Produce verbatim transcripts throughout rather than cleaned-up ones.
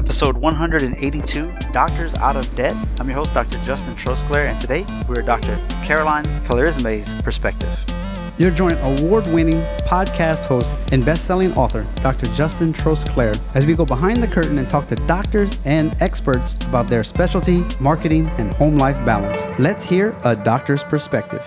Episode one hundred eighty-two, Doctors Out of Debt. I'm your host, Doctor Justin Trosclare, and today we're Doctor Caroline Clerisme's perspective. You're joining award-winning podcast host and best-selling author, Doctor Justin Trosclare, as we go behind the curtain and talk to doctors and experts about their specialty, marketing, and home-life balance. Let's hear a doctor's perspective.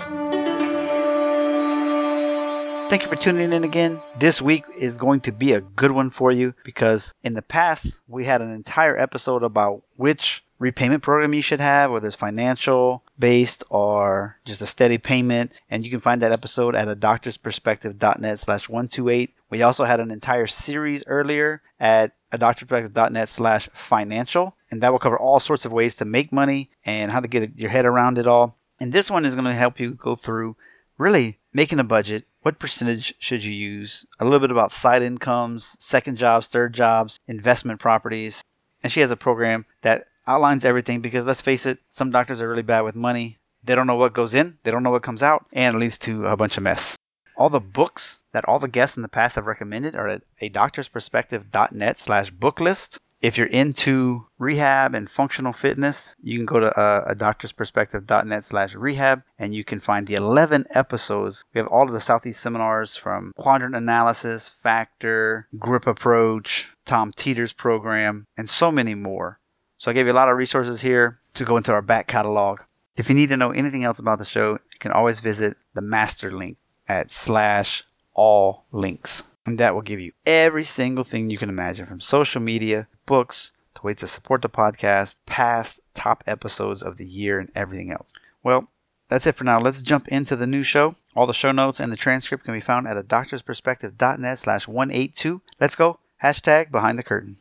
Thank you for tuning in again. This week is going to be a good one for you because in the past, we had an entire episode about which repayment program you should have, whether it's financial based or just a steady payment. And you can find that episode at a doctors perspective dot net slash one two eight. We also had an entire series earlier at a doctors perspective dot net slash financial. And that will cover all sorts of ways to make money and how to get your head around it all. And this one is going to help you go through really making a budget. What percentage should you use? A little bit about side incomes, second jobs, third jobs, investment properties. And she has a program that outlines everything because let's face it, some doctors are really bad with money. They don't know what goes in. They don't know what comes out. And it leads to a bunch of mess. All the books that all the guests in the past have recommended are at a doctors perspective dot net slash book list. If you're into rehab and functional fitness, you can go to uh, a doctors perspective dot net slash rehab and you can find the eleven episodes. We have all of the Southeast seminars from quadrant analysis, factor, grip approach, Tom Teeter's program, and so many more. So I gave you a lot of resources here to go into our back catalog. If you need to know anything else about the show, you can always visit the master link at slash all links. And that will give you every single thing you can imagine, from social media, books, to ways to support the podcast, past top episodes of the year, and everything else. Well, that's it for now. Let's jump into the new show. All the show notes and the transcript can be found at a doctors perspective dot net slash one eighty-two. Let's go. Hashtag behind the curtain.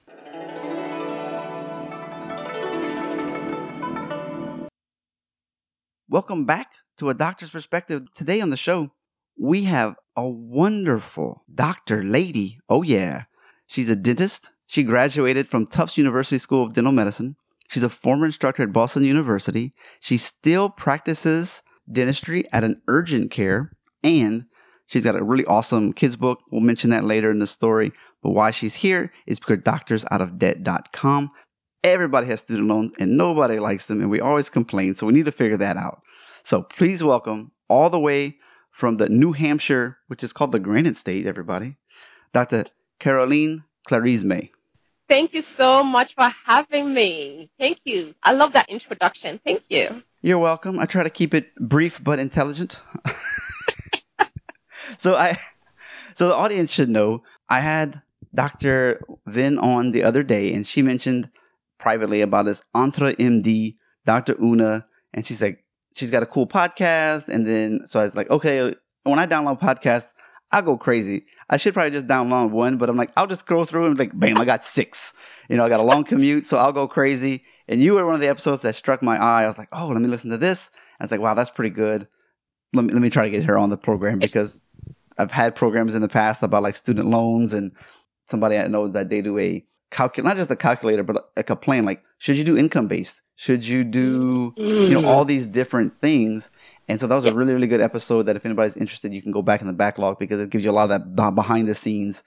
Welcome back to A Doctor's Perspective. Today on the show, we have a wonderful doctor lady. Oh, yeah. She's a dentist. She graduated from Tufts University School of Dental Medicine. She's a former instructor at Boston University. She still practices dentistry at an urgent care. And she's got a really awesome kids book. We'll mention that later in the story. But why she's here is because doctors out of debt dot com. Everybody has student loans and nobody likes them. And we always complain. So we need to figure that out. So please welcome all the way from the New Hampshire, which is called the Granite State, everybody, Doctor Caroline Clerisme. Thank you so much for having me. Thank you. I love that introduction. Thank you. You're welcome. I try to keep it brief but intelligent. so I, so the audience should know, I had Doctor Vin on the other day, and she mentioned privately about this EntreMD, Doctor Una, and she's like, she's got a cool podcast. And then, so I was like, okay, when I download podcasts, I go crazy. I should probably just download one, but I'm like, I'll just scroll through and like, bam, I got six. You know, I got a long commute, so I'll go crazy. And you were one of the episodes that struck my eye. I was like, oh, let me listen to this. I was like, wow, that's pretty good. Let me, let me try to get her on the program because I've had programs in the past about like student loans and somebody I know that they do a calculator, not just a calculator, but like a plan, like, should you do income-based? Should you do, you know, all these different things? And so that was yes. a really, really good episode that if anybody's interested, you can go back in the backlog because it gives you a lot of that behind the scenes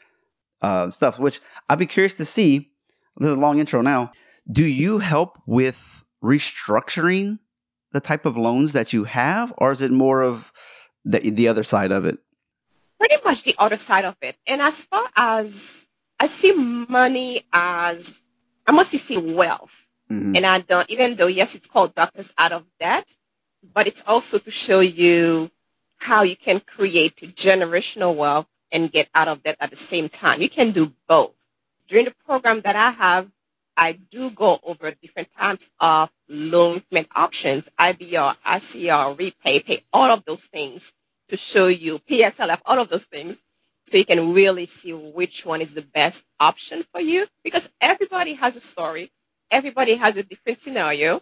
uh, stuff, which I'd be curious to see. This is a long intro now. Do you help with restructuring the type of loans that you have, or is it more of the, the other side of it? Pretty much the other side of it. And as far as I see money as, I mostly see wealth. Mm-hmm. And I don't, even though, yes, it's called Doctors Out of Debt, but it's also to show you how you can create generational wealth and get out of debt at the same time. You can do both. During the program that I have, I do go over different types of loan payment options, I B R, I C R, repay, pay, all of those things to show you, P S L F, all of those things. So you can really see which one is the best option for you because everybody has a story. Everybody has a different scenario.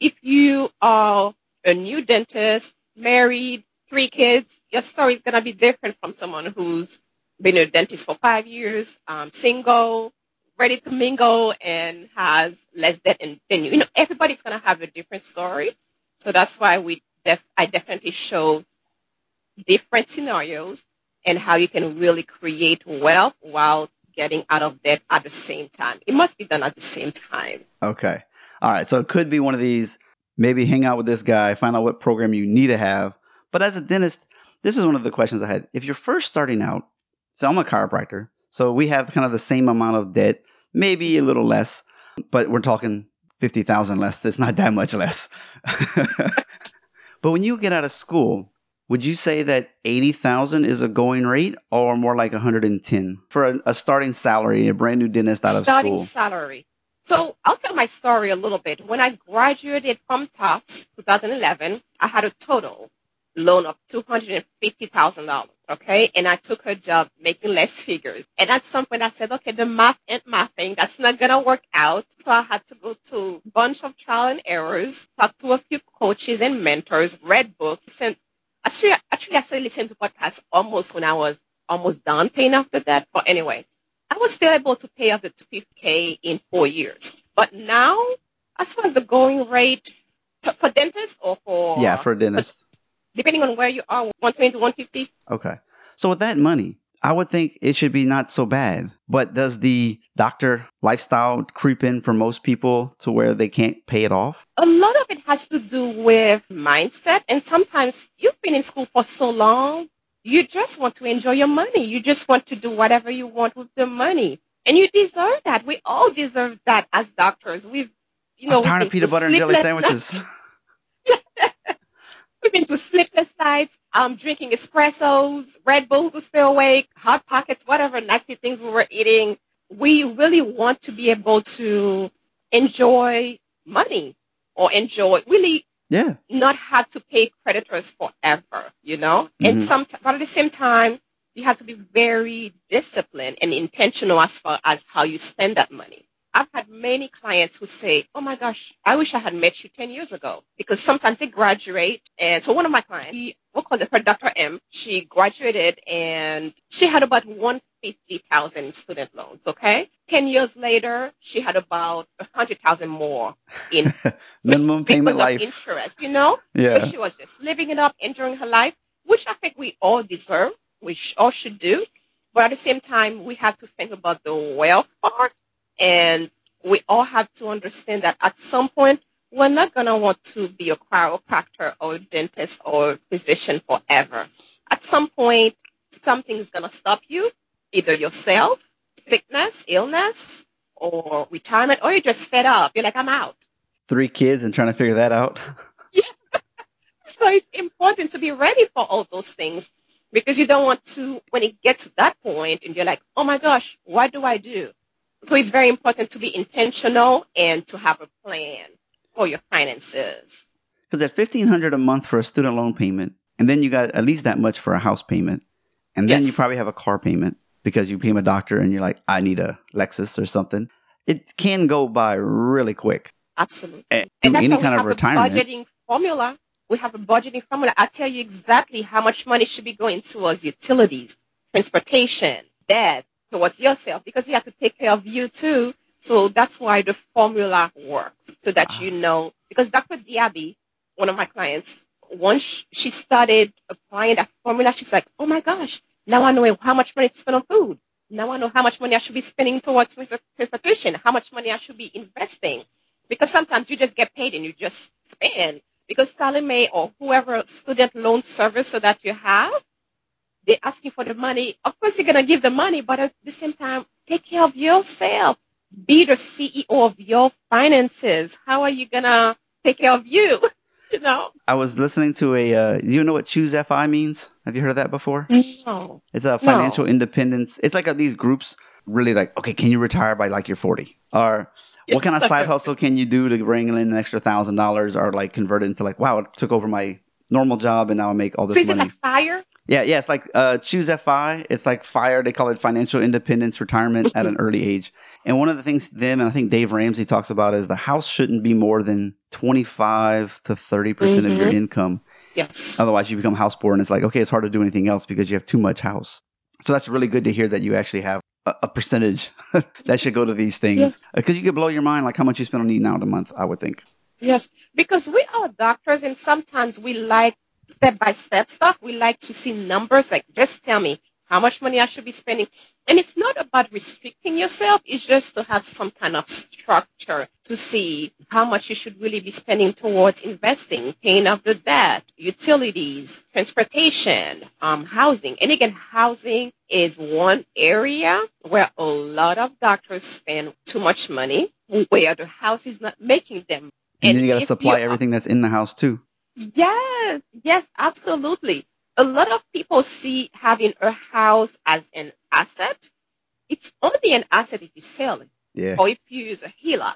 If you are a new dentist, married, three kids, your story is going to be different from someone who's been a dentist for five years, um, single, ready to mingle, and has less debt than you. You know, everybody's going to have a different story. So that's why we def- I definitely show different scenarios and how you can really create wealth while getting out of debt at the same time. It must be done at the same time. Okay. All right. So it could be one of these, maybe hang out with this guy, find out what program you need to have. But as a dentist, this is one of the questions I had. If you're first starting out, so I'm a chiropractor, so we have kind of the same amount of debt, maybe a little less, but we're talking fifty thousand dollars less. It's not that much less. But when you get out of school, would you say that eighty thousand dollars is a going rate or more like one hundred ten thousand dollars for a, a starting salary, a brand new dentist out of starting school? Starting salary. So I'll tell my story a little bit. When I graduated from Tufts twenty eleven, I had a total loan of two hundred fifty thousand dollars, okay? And I took a job making less figures. And at some point I said, okay, the math ain't my thing. That's not going to work out. So I had to go to a bunch of trial and errors, talk to a few coaches and mentors, read books. Sent, actually, actually, I started listening to podcasts almost when I was almost done paying off the debt. But anyway, I was still able to pay off the two hundred fifty thousand dollars in four years. But now, as far as the going rate to, for dentists or for... Yeah, for dentists. For, Depending on where you are, one twenty to one fifty. Okay. So with that money, I would think it should be not so bad. But does the doctor lifestyle creep in for most people to where they can't pay it off? A lot of it has to do with mindset. And sometimes you've been in school for so long, you just want to enjoy your money. You just want to do whatever you want with the money. And you deserve that. We all deserve that as doctors. We've, you know, I'm tired of peanut butter and jelly sandwiches. We've been to sleepless nights, um, drinking espressos, Red Bull to stay awake, Hot Pockets, whatever nasty things we were eating. We really want to be able to enjoy money or enjoy, really yeah. not have to pay creditors forever, you know? Mm-hmm. And some, but at the same time, you have to be very disciplined and intentional as far as how you spend that money. I've had many clients who say, oh, my gosh, I wish I had met you ten years ago, because sometimes they graduate. And so one of my clients, we we'll call her Doctor M, she graduated and she had about one hundred fifty thousand dollars in student loans, okay? ten years later, she had about one hundred thousand dollars more in minimum payment life interest, you know? Yeah. But she was just living it up, enjoying her life, which I think we all deserve, which all should do. But at the same time, we have to think about the wealth part. And we all have to understand that at some point, we're not going to want to be a chiropractor or a dentist or a physician forever. At some point, something is going to stop you, either yourself, sickness, illness, or retirement, or you're just fed up. You're like, I'm out. Three kids and trying to figure that out. Yeah. So it's important to be ready for all those things, because you don't want to, when it gets to that point and you're like, oh, my gosh, what do I do? So it's very important to be intentional and to have a plan for your finances. Because at fifteen hundred dollars a month for a student loan payment, and then you got at least that much for a house payment, and then yes. you probably have a car payment because you became a doctor and you're like, I need a Lexus or something. It can go by really quick. Absolutely. And, and that's any kind of retirement. We have a budgeting formula. We have a budgeting formula. I'll tell you exactly how much money should be going towards utilities, transportation, debt, towards yourself, because you have to take care of you too. So that's why the formula works, so that ah. you know. Because Doctor Diaby, one of my clients, once she started applying that formula, she's like, oh my gosh, now I know how much money to spend on food. Now I know how much money I should be spending towards transportation, how much money I should be investing. Because sometimes you just get paid and you just spend. Because Sally Mae or whoever student loan service so that you have, they're asking for the money. Of course, you're going to give the money, but at the same time, take care of yourself. Be the C E O of your finances. How are you going to take care of you? You know. I was listening to a, uh, you know what Choose F I means? Have you heard of that before? No. It's a financial no. independence. It's like a, these groups really like, okay, can you retire by like you're forty? Or what kind of side hustle can you do to bring in an extra one thousand dollars, or like convert it into like, wow, it took over my normal job and now I make all this so is money. It like FIRE? Yeah, yeah, it's like uh, Choose F I. It's like FIRE. They call it financial independence retirement at an early age. And one of the things them and I think Dave Ramsey talks about is the house shouldn't be more than twenty-five to thirty percent mm-hmm. of your income. Yes. Otherwise, you become house poor, and it's like, okay, it's hard to do anything else because you have too much house. So that's really good to hear that you actually have a, a percentage that should go to these things, because yes. you could blow your mind like how much you spend on eating out a month, I would think. Yes, because we are doctors, and sometimes we like step-by-step stuff. We like to see numbers, like just tell me how much money I should be spending. And it's not about restricting yourself. It's just to have some kind of structure to see how much you should really be spending towards investing, paying off the debt, utilities, transportation, um, housing. And again, housing is one area where a lot of doctors spend too much money, where the house is not making them. And, and then you got to supply everything that's in the house too. Yes, yes, absolutely. A lot of people see having a house as an asset. It's only an asset if you sell it, yeah, or if you use a HELOC.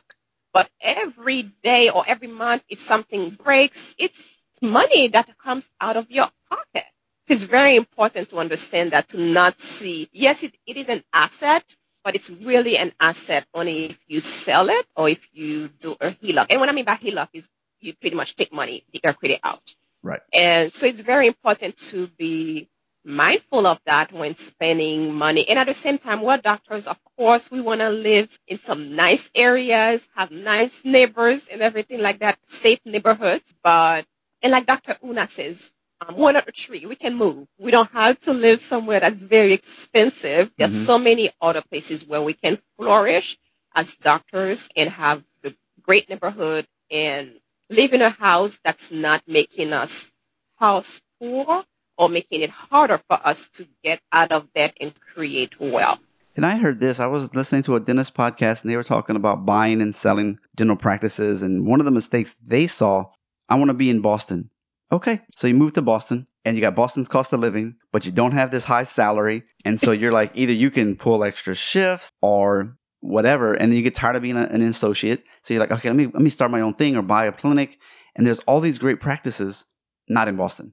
But every day or every month, if something breaks, it's money that comes out of your pocket. It's very important to understand that, to not see, yes, it, it is an asset, but it's really an asset only if you sell it or if you do a HELOC. And what I mean by HELOC is you pretty much take money, the credit out. Right. And so it's very important to be mindful of that when spending money. And at the same time, we're doctors, of course, we want to live in some nice areas, have nice neighbors and everything like that, safe neighborhoods. But, and like Doctor Una says, um, one or three, we can move. We don't have to live somewhere that's very expensive. There's mm-hmm. so many other places where we can flourish as doctors and have the great neighborhood and live in a house that's not making us house poor or making it harder for us to get out of debt and create wealth. And I heard this. I was listening to a dentist podcast, and they were talking about buying and selling dental practices. And one of the mistakes they saw, I want to be in Boston. Okay, so you move to Boston, and you got Boston's cost of living, but you don't have this high salary. And so you're like, either you can pull extra shifts or whatever, and then you get tired of being a, an associate. So you're like, okay, let me let me start my own thing or buy a clinic. And there's all these great practices, not in Boston.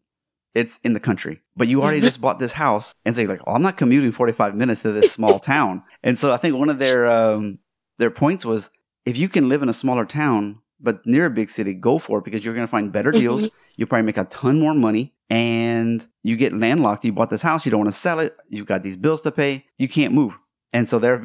It's in the country. But you already just bought this house, and so you're like, oh, I'm not commuting forty-five minutes to this small town. And so I think one of their um, their points was, if you can live in a smaller town but near a big city, go for it, because you're going to find better deals. You'll probably make a ton more money, and you get landlocked. You bought this house. You don't want to sell it. You've got these bills to pay. You can't move. And so their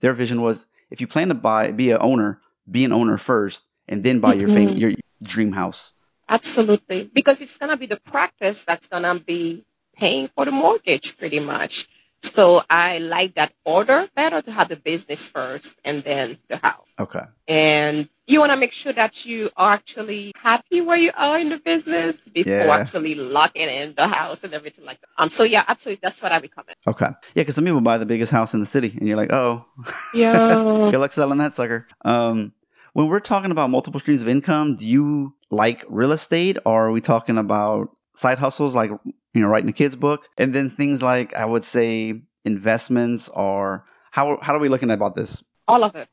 their vision was, if you plan to buy, be an owner, be an owner first, and then buy your mm-hmm. fam- your dream house. Absolutely, because it's gonna be the practice that's gonna be paying for the mortgage, pretty much. So I like that order better, to have the business first and then the house. Okay. And you wanna make sure that you are actually happy where you are in the business before yeah. actually locking in the house and everything like that. Um. So yeah, absolutely, that's what I recommend. Okay. Yeah, because some people buy the biggest house in the city, and you're like, oh, yeah, good luck selling that sucker. Um. When we're talking about multiple streams of income, do you like real estate, or are we talking about side hustles like, you know, writing a kid's book, and then things like, I would say, investments, or how how are we looking about this? All of it.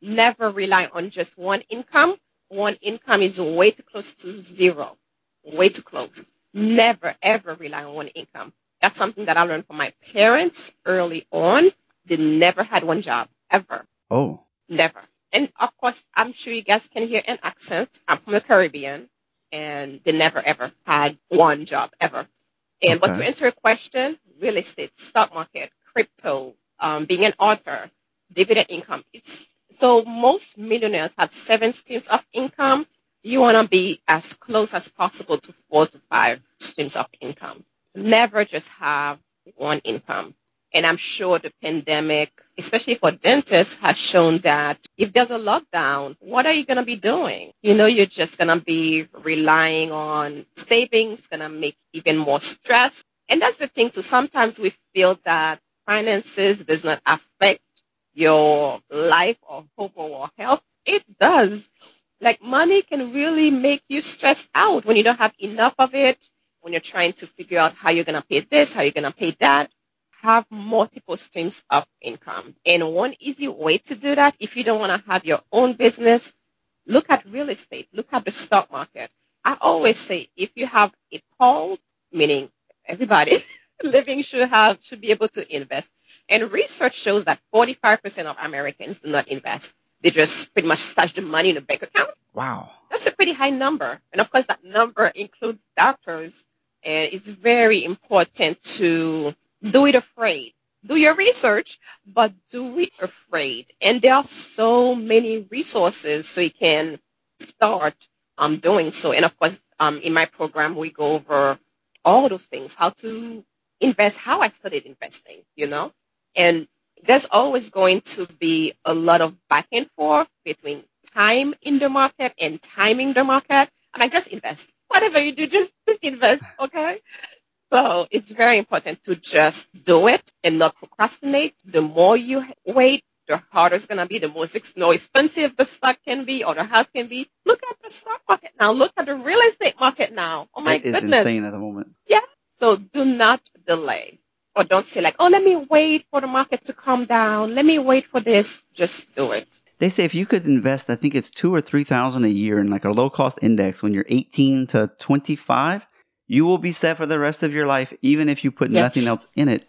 Never rely on just one income. One income is way too close to zero. Way too close. Never, ever rely on one income. That's something that I learned from my parents early on. They never had one job, ever. Oh. Never. And of course, I'm sure you guys can hear an accent. I'm from the Caribbean, and they never, ever had one job, ever. And okay. But to answer a question, real estate, stock market, crypto, um, being an author, dividend income. It's so most millionaires have seven streams of income. You want to be as close as possible to four to five streams of income. Never just have one income. And I'm sure the pandemic, especially for dentists, has shown that if there's a lockdown, what are you going to be doing? You know, you're just going to be relying on savings, going to make even more stress. And that's the thing, too. Sometimes we feel that finances does not affect your life or overall health. It does. Like, money can really make you stressed out when you don't have enough of it, when you're trying to figure out how you're going to pay this, how you're going to pay that. Have multiple streams of income. And one easy way to do that, if you don't want to have your own business, look at real estate. Look at the stock market. I always say, if you have a call, meaning everybody living should have should be able to invest. And research shows that forty-five percent of Americans do not invest. They just pretty much stash the money in a bank account. Wow. That's a pretty high number. And of course, that number includes doctors. And it's very important to do it afraid. Do your research, but do it afraid. And there are so many resources, so you can start um, doing so. And, of course, um, in my program, we go over all those things, how to invest how I started investing, you know, and there's always going to be a lot of back and forth between time in the market and timing the market. I'm like, just invest. Whatever you do, just, just invest, okay? So it's very important to just do it and not procrastinate. The more you wait, the harder it's going to be, the more expensive the stock can be or the house can be. Look at the stock market now. Look at the real estate market now. Oh, my goodness. It is insane at the moment. Yeah. So do not delay or don't say like, oh, let me wait for the market to calm down. Let me wait for this. Just do it. They say if you could invest, I think it's two or three thousand dollars a year in like a low-cost index when you're eighteen to twenty-five, you will be set for the rest of your life, even if you put yes. nothing else in it.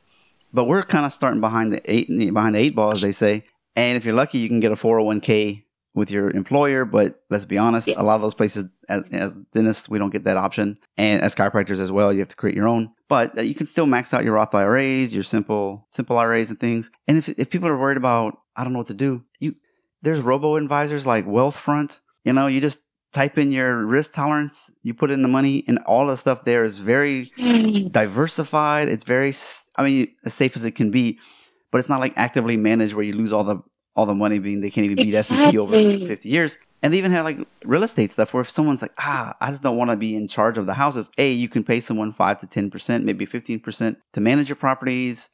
But we're kind of starting behind the eight behind the eight ball, as they say. And if you're lucky, you can get a four oh one k with your employer. But let's be honest, yes. a lot of those places, as, as dentists, we don't get that option. And as chiropractors as well, you have to create your own. But you can still max out your Roth I R As, your simple simple I R As and things. And if if people are worried about, I don't know what to do, you there's robo-advisors like Wealthfront. You know, you just type in your risk tolerance, you put in the money, and all the stuff there is very yes. diversified. It's very, I mean, as safe as it can be, but it's not like actively managed where you lose all the all the money, being they can't even beat exactly. S and P over fifty years. And they even have like real estate stuff where if someone's like, ah, I just don't want to be in charge of the houses. A, you can pay someone five to ten percent, maybe fifteen percent to manage your properties.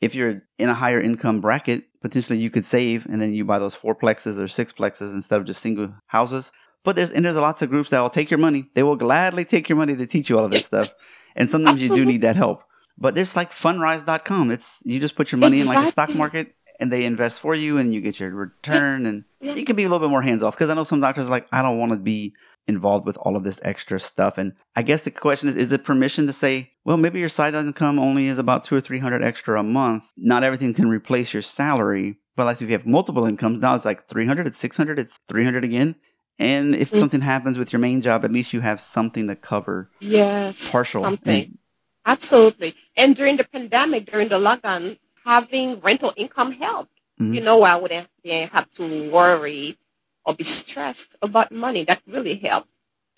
If you're in a higher income bracket, potentially you could save and then you buy those fourplexes or sixplexes instead of just single houses. But there's and there's lots of groups that will take your money. They will gladly take your money to teach you all of this stuff. And sometimes Absolutely. you do need that help. But there's like Fundrise dot com. It's you just put your money exactly. in like a stock market and they invest for you and you get your return. It's, and yeah. you can be a little bit more hands off because I know some doctors are like, I don't want to be involved with all of this extra stuff. And I guess the question is, is it permission to say, well, maybe your side income only is about two or three hundred extra a month. Not everything can replace your salary. But like if you have multiple incomes, now it's like three hundred, it's six hundred, it's three hundred again. And if mm-hmm. something happens with your main job, at least you have something to cover. Yes, partial. Something. And, Absolutely. And during the pandemic, during the lockdown, having rental income helped. Mm-hmm. You know, I wouldn't have to worry or be stressed about money. That really helped.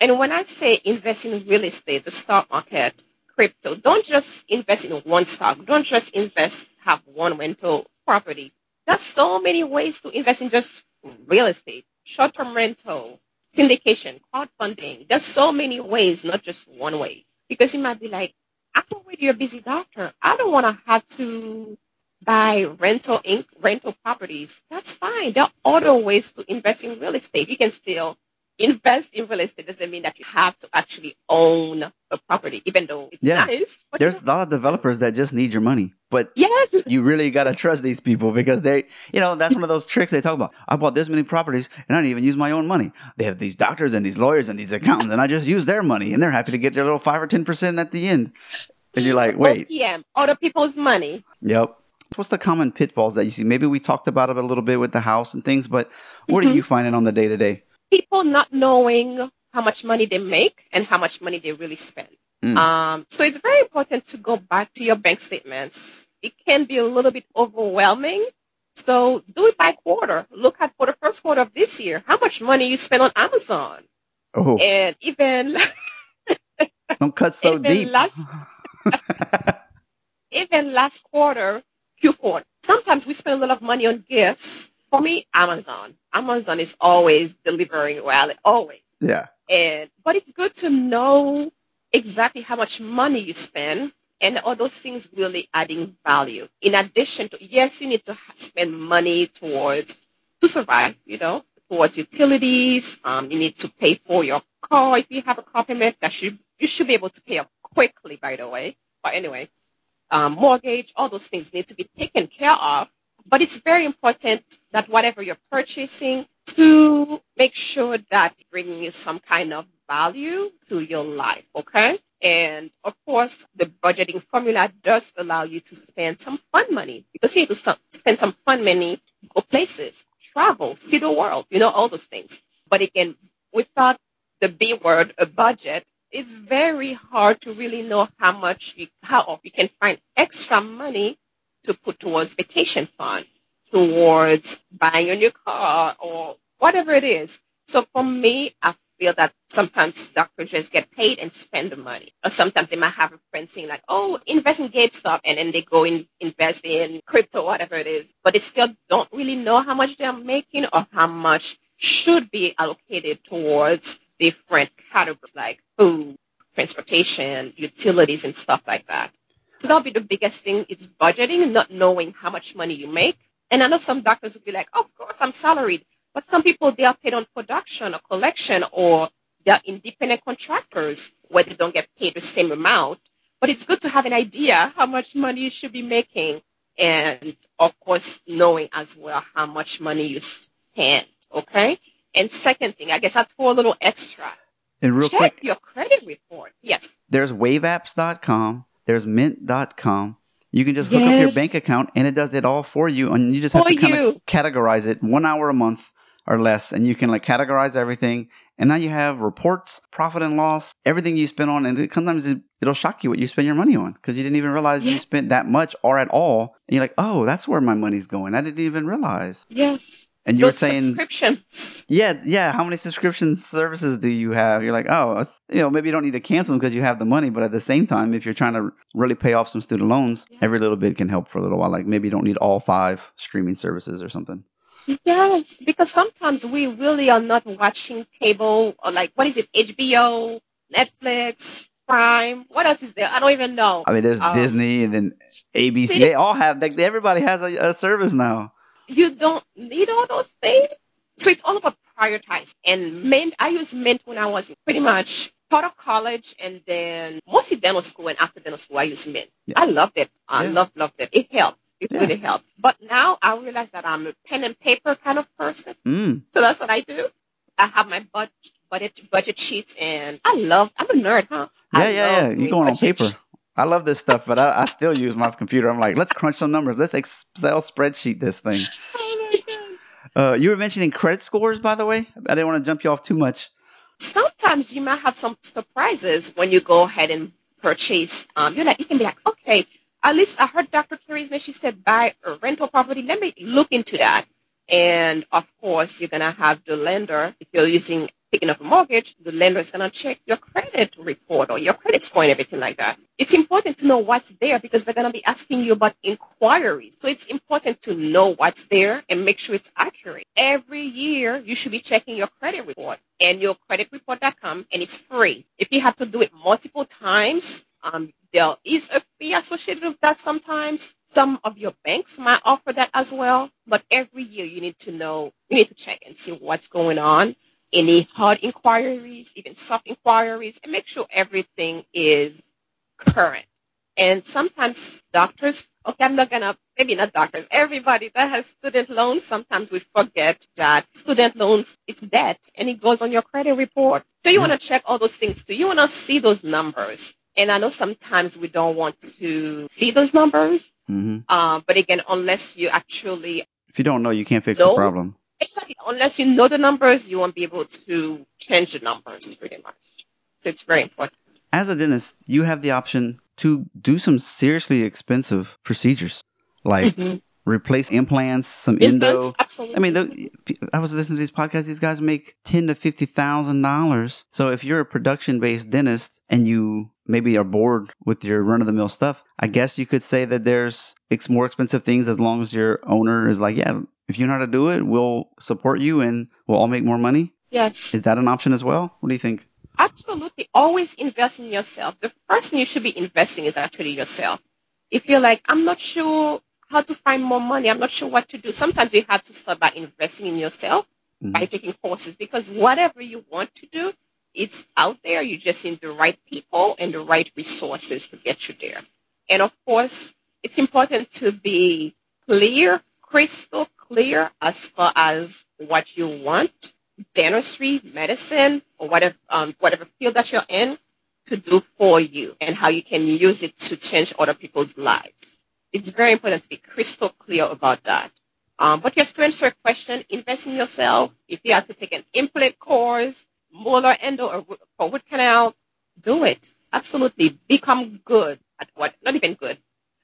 And when I say invest in real estate, the stock market, crypto, don't just invest in one stock. Don't just invest, have one rental property. There's so many ways to invest in just real estate. Short-term rental, syndication, crowdfunding. There's so many ways, not just one way. Because you might be like, I'm already a busy doctor. I don't want to have to buy rental inc- rental properties. That's fine. There are other ways to invest in real estate. You can still invest in real estate. Doesn't mean that you have to actually own a property, even though it's yeah. nice. But There's you know. a lot of developers that just need your money. But yes. you really got to trust these people because they, you know, that's one of those tricks they talk about. I bought this many properties and I didn't even use my own money. They have these doctors and these lawyers and these accountants and I just use their money and they're happy to get their little five or ten percent at the end. And you're like, wait. O P M, other people's money. Yep. What's the common pitfalls that you see? Maybe we talked about it a little bit with the house and things, but what mm-hmm. are you finding on the day to day? People not knowing how much money they make and how much money they really spend. Mm. Um, so it's very important to go back to your bank statements. It can be a little bit overwhelming. So do it by quarter. Look at for the first quarter of this year, how much money you spent on Amazon. Oh. And even don't cut so even deep. Last, even last quarter, Q four. Sometimes we spend a lot of money on gifts. For me, Amazon. Amazon is always delivering well, always. Yeah. And but it's good to know exactly how much money you spend and all those things really adding value. In addition to, yes, you need to spend money towards to survive, you know, towards utilities. Um, you need to pay for your car if you have a car payment. That should you should be able to pay up quickly, by the way. But anyway, um, mortgage, all those things need to be taken care of. But it's very important that whatever you're purchasing to make sure that it's bringing you some kind of value to your life, okay? And, of course, the budgeting formula does allow you to spend some fun money because you need to st- spend some fun money, go places, travel, see the world, you know, all those things. But, again, without the B word, a budget, it's very hard to really know how much you, how you can find extra money to put towards vacation fund, towards buying a new car or whatever it is. So for me, I feel that sometimes doctors just get paid and spend the money. Or sometimes they might have a friend saying like, oh, invest in GameStop, and then they go and invest in crypto, whatever it is. But they still don't really know how much they're making or how much should be allocated towards different categories like food, transportation, utilities, and stuff like that. So that'll be the biggest thing. It's budgeting, not knowing how much money you make. And I know some doctors will be like, oh, of course, I'm salaried. But some people, they are paid on production or collection, or they're independent contractors where they don't get paid the same amount. But it's good to have an idea how much money you should be making. And, of course, knowing as well how much money you spend, okay? And second thing, I guess I'll throw a little extra. And real Check quick, your credit report. Yes. There's wave apps dot com. There's mint dot com. You can just hook yes. up your bank account, and it does it all for you. And you just have for to kind you. of categorize it one hour a month or less. And you can like categorize everything. And now you have reports, profit and loss, everything you spend on. And it, sometimes it, it'll shock you what you spend your money on, because you didn't even realize yeah. you spent that much or at all. And you're like, oh, that's where my money's going. I didn't even realize. Yes. And you Those were saying subscriptions. Yeah, yeah. How many subscription services do you have? You're like, oh, you know, maybe you don't need to cancel them because you have the money. But at the same time, if you're trying to really pay off some student loans, yeah. every little bit can help for a little while. Like maybe you don't need all five streaming services or something. Yes, because sometimes we really are not watching cable or like, what is it? H B O, Netflix, Prime. What else is there? I don't even know. I mean, there's um, Disney and then A B C. See, they all have, like, everybody has a, a service now. You don't need all those things. So it's all about prioritizing. And Mint, I used Mint when I was pretty much part of college, and then mostly dental school, and after dental school, I used Mint. Yeah. I loved it. I yeah. loved, loved it. It helped. It yeah. really helped. But now I realize that I'm a pen and paper kind of person. Mm. So that's what I do. I have my budget, budget, budget sheets, and I love, I'm a nerd, huh? Yeah, I yeah, yeah. You're going on paper. Sheets. I love this stuff, but I, I still use my computer. I'm like, let's crunch some numbers. Let's Excel spreadsheet this thing. Oh, my God. Uh, you were mentioning credit scores, by the way. I didn't want to jump you off too much. Sometimes you might have some surprises when you go ahead and purchase. Um, you're like, you can be like, okay, at least I heard Doctor Clerisme, she said buy a rental property. Let me look into that. And, of course, you're going to have the lender, if you're using taking up a mortgage, the lender is going to check your credit report or your credit score and everything like that. It's important to know what's there because they're going to be asking you about inquiries. So it's important to know what's there and make sure it's accurate. Every year, you should be checking your credit report, annual credit report dot com, and it's free. If you have to do it multiple times, um, there is a fee associated with that sometimes. Some of your banks might offer that as well. But every year, you need to know, you need to check and see what's going on. Any hard inquiries, even soft inquiries, and make sure everything is current. And sometimes doctors, okay, I'm not going to, maybe not doctors, everybody that has student loans, sometimes we forget that student loans, it's debt, and it goes on your credit report. So you want to check all those things too. You want to see those numbers. And I know sometimes we don't want to see those numbers, mm-hmm. uh, but again, unless you actually... If you don't know, you can't fix know, the problem. Exactly. Unless you know the numbers, you won't be able to change the numbers pretty much. So it's very important. As a dentist, you have the option to do some seriously expensive procedures, like mm-hmm. replace implants, some implants, endo. Absolutely. I mean, the, I was listening to these podcasts. These guys make ten thousand dollars to fifty thousand dollars. So if you're a production-based dentist and you maybe are bored with your run-of-the-mill stuff, I guess you could say that there's it's more expensive things as long as your owner is like, yeah, if you know how to do it, we'll support you and we'll all make more money. Yes. Is that an option as well? What do you think? Absolutely. Always invest in yourself. The first thing you should be investing is actually yourself. If you're like, I'm not sure how to find more money, I'm not sure what to do. Sometimes you have to start by investing in yourself, mm-hmm. by taking courses, because whatever you want to do, it's out there. You just need the right people and the right resources to get you there. And, of course, it's important to be clear, crystal clear as far as what you want, dentistry, medicine, or whatever um, whatever field that you're in, to do for you and how you can use it to change other people's lives. It's very important to be crystal clear about that. Um, but just to answer your question, invest in yourself. If you have to take an implant course, molar, endo, or for root canal, do it. Absolutely. Become good at what, not even good.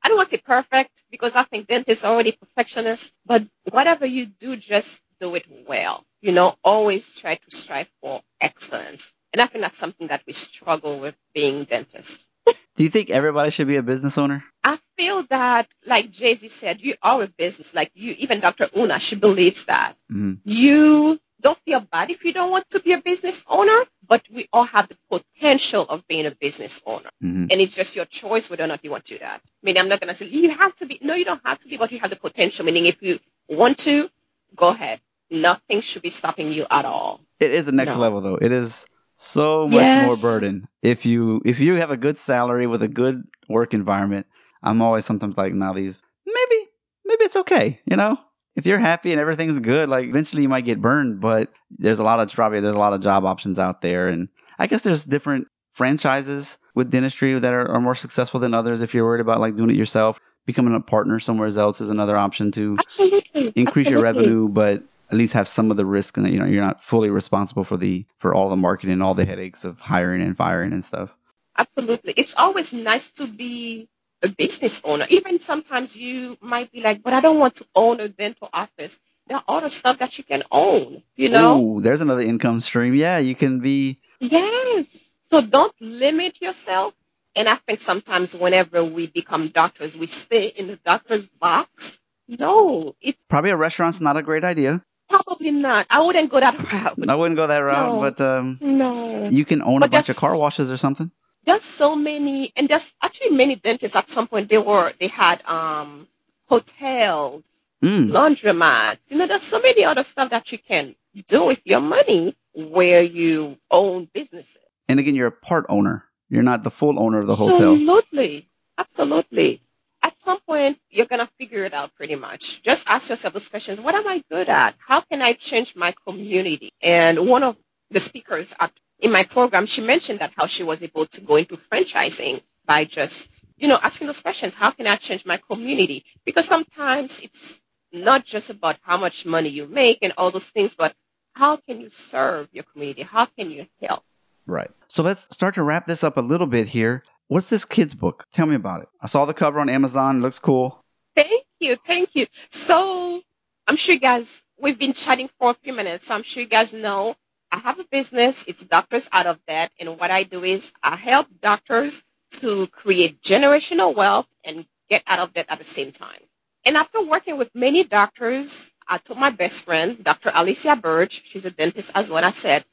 I don't want to say perfect because I think dentists are already perfectionists, but whatever you do, just do it well. you know, always try to strive for excellence. And I think that's something that we struggle with being dentists. Do you think everybody should be a business owner? I feel that, like Jay-Z said, you are a business. Like you, even Doctor Una, she believes that. Mm-hmm. You don't feel bad if you don't want to be a business owner, but we all have the potential of being a business owner. Mm-hmm. And it's just your choice whether or not you want to do that. I mean, I'm not going to say you have to be. No, you don't have to be, but you have the potential. Meaning if you want to, go ahead. Nothing should be stopping you at all. It is the next no. level, though. It is so much yeah. more burden. If you if you have a good salary with a good work environment, I'm always sometimes like, now these, maybe, maybe it's okay, you know? If you're happy and everything's good, like eventually you might get burned, but there's a lot of probably there's a lot of job options out there. And I guess there's different franchises with dentistry that are, are more successful than others. If you're worried about like doing it yourself, becoming a partner somewhere else is another option to Absolutely. increase Absolutely. your revenue, but at least have some of the risk, and you know, you're not fully responsible for the for all the marketing and all the headaches of hiring and firing and stuff. Absolutely. It's always nice to be a business owner. Even sometimes you might be like, but I don't want to own a dental office. There are other stuff that you can own, you know? Ooh, there's another income stream. Yeah, you can be. Yes. So don't limit yourself. And I think sometimes whenever we become doctors, we stay in the doctor's box. No. It's probably a restaurant's not a great idea. Probably not. I wouldn't go that route. I wouldn't go that route, no. but um, no. you can own but a bunch of car washes or something. There's so many, and there's actually many dentists at some point, they were, they had um, hotels, mm. laundromats. You know, there's so many other stuff that you can do with your money where you own businesses. And again, you're a part owner. You're not the full owner of the Absolutely. hotel. Absolutely. Absolutely. At some point, you're going to figure it out pretty much. Just ask yourself those questions. What am I good at? How can I change my community? And one of the speakers at, in my program, she mentioned that how she was able to go into franchising by just, you know, asking those questions. How can I change my community? Because sometimes it's not just about how much money you make and all those things, but how can you serve your community? How can you help? Right. So let's start to wrap this up a little bit here. What's this kid's book? Tell me about it. I saw the cover on Amazon. It looks cool. Thank you. Thank you. So I'm sure you guys, we've been chatting for a few minutes. So I'm sure you guys know I have a business. It's Doctors Out of Debt. And what I do is I help doctors to create generational wealth and get out of debt at the same time. And after working with many doctors, I told my best friend, Doctor Alicia Burch, she's a dentist as well. I said,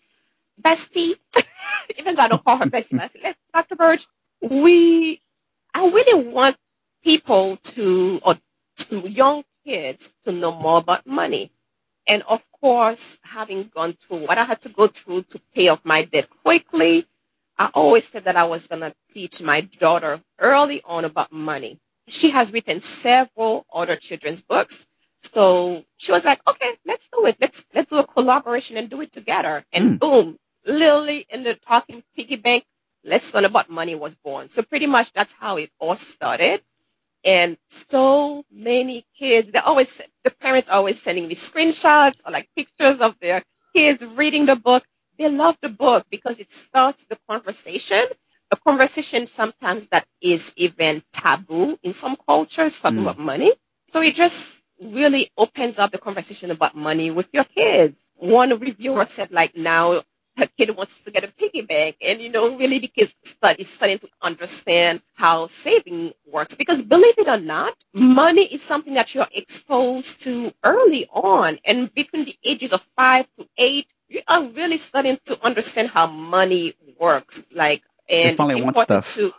bestie, even though I don't call her bestie, I said, Doctor Burch, We, I really want people to, or to young kids to know more about money. And of course, having gone through what I had to go through to pay off my debt quickly, I always said that I was going to teach my daughter early on about money. She has written several other children's books. So she was like, okay, let's do it. Let's, let's do a collaboration and do it together. And mm. boom, Lily and the Talking Piggy Bank. Let's Learn About Money was born. So pretty much that's how it all started. And so many kids, they always, the parents are always sending me screenshots or like pictures of their kids reading the book. They love the book because it starts the conversation, a conversation sometimes that is even taboo in some cultures, talking mm. about money. So it just really opens up the conversation about money with your kids. One reviewer said like now, her kid wants to get a piggy bank, and you know, really because is starting to understand how saving works. Because believe it or not, money is something that you're exposed to early on, and between the ages of five to eight, you are really starting to understand how money works. Like, and it's important stuff. to,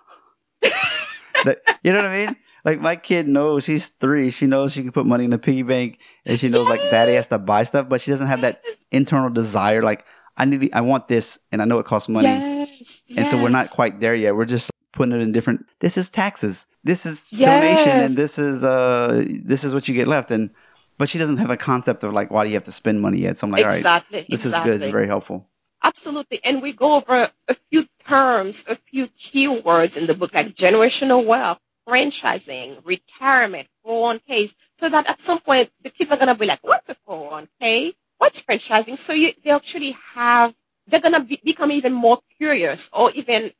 you know what I mean? Like my kid knows she's three. She knows she can put money in a piggy bank, and she knows yes. like daddy has to buy stuff, but she doesn't have that internal desire like. I need, I want this, and I know it costs money. Yes, and yes. so we're not quite there yet. We're just putting it in different. This is taxes. This is yes. donation, and this is uh, this is what you get left. And but she doesn't have a concept of like why do you have to spend money yet. So I'm like, exactly, all right, this exactly. is good, it's very helpful. Absolutely, and we go over a few terms, a few keywords in the book like generational wealth, franchising, retirement, four oh one k's, so that at some point the kids are gonna be like, what's a four oh one k? What's franchising? So you, they actually have, they're going to be, become even more curious, or even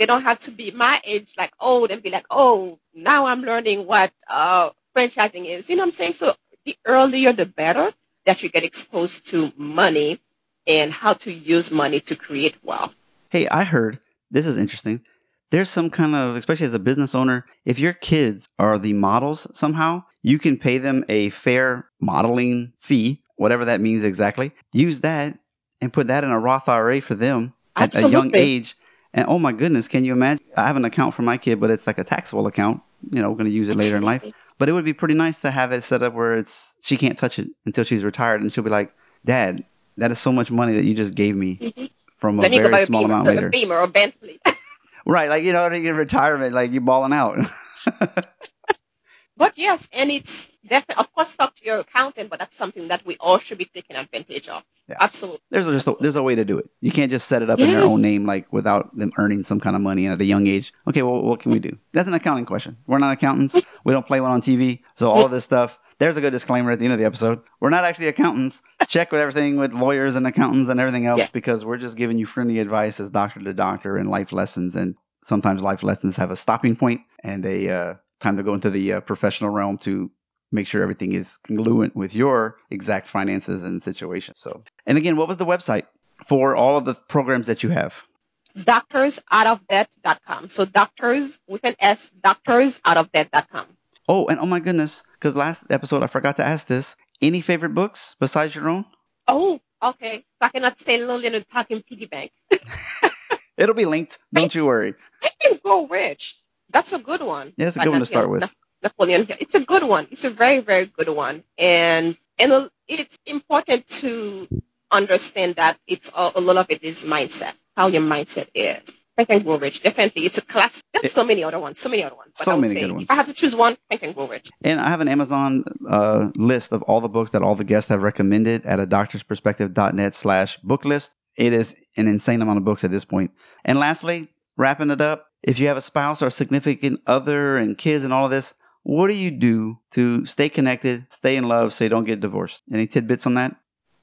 they don't have to be my age, like old and be like, oh, now I'm learning what uh, franchising is. You know what I'm saying? So the earlier, the better. that you get exposed to money and how to use money to create wealth. Hey, I heard, this is interesting, there's some kind of, especially as a business owner, if your kids are the models somehow, you can pay them a fair modeling fee, whatever that means exactly, use that and put that in a Roth I R A for them at Absolutely. a young age. And oh my goodness, can you imagine? I have an account for my kid, but it's like a taxable account. You know, we're going to use it later in life. But it would be pretty nice to have it set up where it's she can't touch it until she's retired. And she'll be like, Dad, that is so much money that you just gave me mm-hmm. from a Let very me go buy small a Beamer, amount later. A Beamer or Bentley. Right. Like, you know, in retirement, like you're balling out. But yes, and it's definitely, of course, talk to your accountant, but that's something that we all should be taking advantage of. Yeah. Absolutely. There's just Absolutely. A, there's a way to do it. You can't just set it up yes. in your own name, like without them earning some kind of money at a young age. Okay, well, what can we do? That's an accounting question. We're not accountants. We don't play one on T V. So all of this stuff, there's a good disclaimer at the end of the episode. We're not actually accountants. Check with everything with lawyers and accountants and everything else yeah. because we're just giving you friendly advice as doctor to doctor and life lessons. And sometimes life lessons have a stopping point and a uh, time to go into the uh, professional realm to make sure everything is congruent with your exact finances and situation. So, and again, what was the website for all of the programs that you have? Doctors Out Of Debt dot com. So doctors with an S, Doctors Out Of Debt dot com. Oh, and oh my goodness, because last episode I forgot to ask this. Any favorite books besides your own? Oh, okay. So I cannot say Lily and the Talking Piggy Bank. It'll be linked. Don't you worry. Think and Grow Rich. That's a good one. Yeah, it's a good one to start with. Napoleon Hill. It's a good one. It's a very, very good one. And and it's important to understand that it's all, a lot of it is mindset, how your mindset is. Think and Grow Rich. Definitely. It's a classic. There's it, so many other ones. So many other ones. But so I would many say, good ones. If I had to choose one, Think and Grow Rich. And I have an Amazon uh, list of all the books that all the guests have recommended at a doctors perspective dot net slash book list. It is an insane amount of books at this point. And lastly, wrapping it up, if you have a spouse or a significant other and kids and all of this, what do you do to stay connected, stay in love, so you don't get divorced? Any tidbits on that?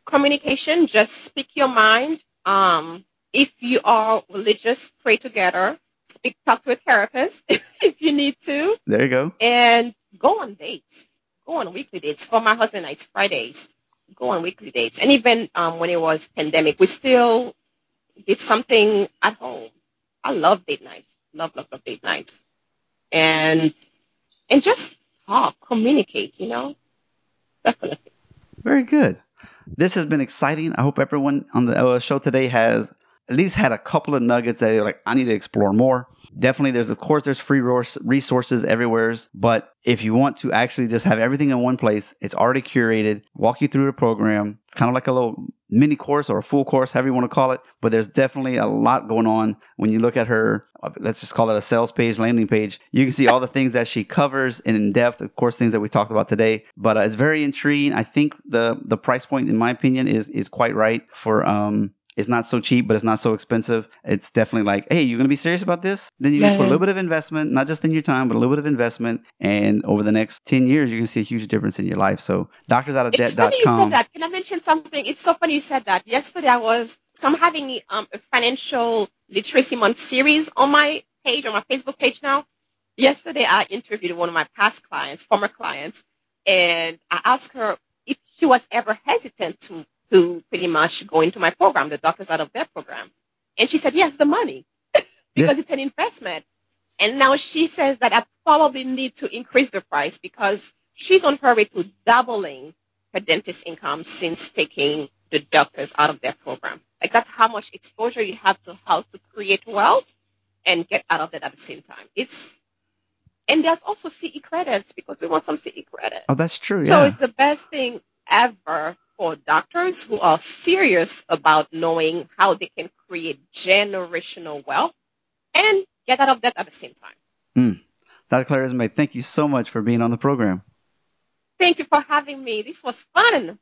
Communication, just speak your mind. Um, if you are religious, pray together. Speak, talk to a therapist if you need to. There you go. And go on dates. Go on weekly dates. For my husband, it's Fridays. Go on weekly dates. And even um, when it was pandemic, we still did something at home. I love date nights. Love, love, love date nights. And and just talk, communicate, you know? Definitely. Very good. This has been exciting. I hope everyone on the show today has at least had a couple of nuggets that they're like, I need to explore more. Definitely, there's of course, there's free resources everywhere. But if you want to actually just have everything in one place, it's already curated, walk you through the program. It's kind of like a little mini course or a full course, however you want to call it. But there's definitely a lot going on. When you look at her, let's just call it a sales page, landing page, you can see all the things that she covers in depth, of course, things that we talked about today. But uh, it's very intriguing. I think the the price point, in my opinion, is is quite right for um. It's not so cheap, but it's not so expensive. It's definitely like, hey, you're going to be serious about this? Then you yeah. need to put a little bit of investment, not just in your time, but a little bit of investment. And over the next ten years, you're going to see a huge difference in your life. So doctors out of debt dot com. It's funny you said that. Can I mention something? It's so funny you said that. Yesterday, I was so I'm having um, a financial literacy month series on my page, on my Facebook page now. Yesterday, I interviewed one of my past clients, former clients, and I asked her if she was ever hesitant to to pretty much go into my program, the Doctors Out of Debt program. And she said, yes, the money, because yeah. it's an investment. And now she says that I probably need to increase the price because she's on her way to doubling her dentist income since taking the Doctors Out of Debt program. Like that's how much exposure you have to how to create wealth and get out of debt at the same time. It's And there's also C E credits because we want some C E credits. Oh, that's true. Yeah. So it's the best thing ever for doctors who are serious about knowing how they can create generational wealth and get out of debt at the same time. Mm. Doctor Clerisme, thank you so much for being on the program. Thank you for having me. This was fun.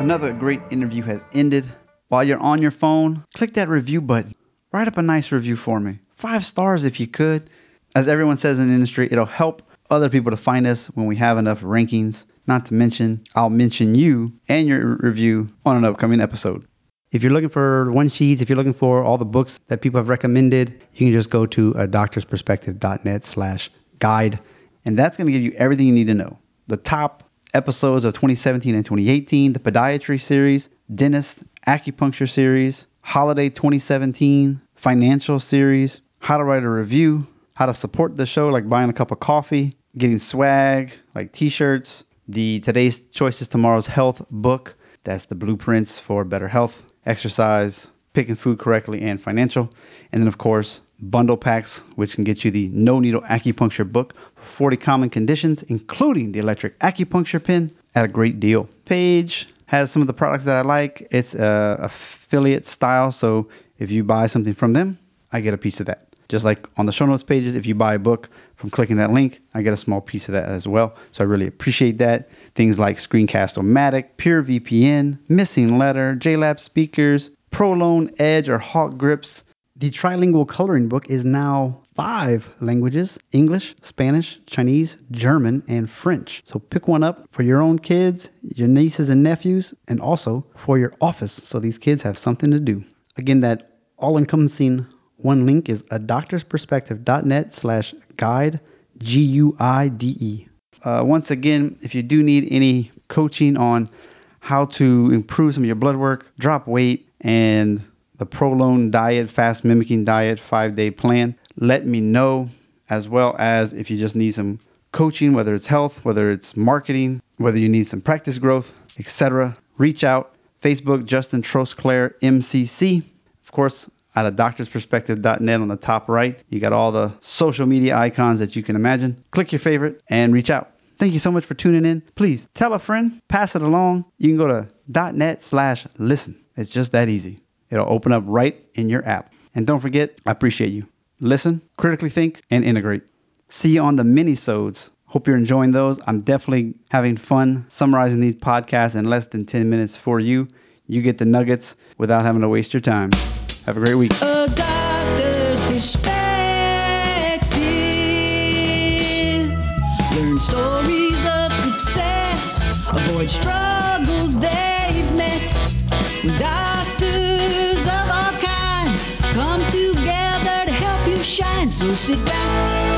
Another great interview has ended. While you're on your phone, click that review button. Write up a nice review for me. Five stars if you could. As everyone says in the industry, it'll help other people to find us when we have enough rankings. Not to mention, I'll mention you and your review on an upcoming episode. If you're looking for one sheets, if you're looking for all the books that people have recommended, you can just go to a doctors perspective dot net slash guide And that's going to give you everything you need to know. The top episodes of twenty seventeen and twenty eighteen, the podiatry series, dentist, acupuncture series, holiday twenty seventeen, financial series, how to write a review, how to support the show, like buying a cup of coffee, getting swag, like t-shirts, the Today's Choices, Tomorrow's Health book. That's the blueprints for better health, exercise, picking food correctly, and financial. And then, of course, bundle packs, which can get you the No Needle Acupuncture book for forty common conditions, including the electric acupuncture pin, at a great deal. Page has some of the products that I like. It's uh, affiliate style, so if you buy something from them, I get a piece of that. Just like on the show notes pages, if you buy a book from clicking that link, I get a small piece of that as well. So I really appreciate that. Things like Screencast-O-Matic, PureVPN, Missing Letter, JLab speakers, ProLone, Edge, or Hawk grips. The trilingual coloring book is now five languages: English, Spanish, Chinese, German, and French. So pick one up for your own kids, your nieces and nephews, and also for your office, so these kids have something to do. Again, that all-encompassing one link is adoctorsperspective.net slash guide, G U I D E. Uh, once again, if you do need any coaching on how to improve some of your blood work, drop weight, and the ProLone diet, fast mimicking diet, five-day plan, let me know, as well as if you just need some coaching, whether it's health, whether it's marketing, whether you need some practice growth, et cetera. Reach out. Facebook, Justin Trosclare, M C C. Of course, out of doctors perspective dot net on the top right, you got all the social media icons that you can imagine. Click your favorite and reach out. Thank you so much for tuning in. Please tell a friend, pass it along. You can go to .net slash listen. It's just that easy. It'll open up right in your app. And don't forget, I appreciate you. Listen, critically think, and integrate. See you on the mini-sodes. Hope you're enjoying those. I'm definitely having fun summarizing these podcasts in less than ten minutes for you. You get the nuggets without having to waste your time. Have a great week. A doctor's perspective. Learn stories of success. Avoid struggles they've met. Doctors of all kinds come together to help you shine. So sit back.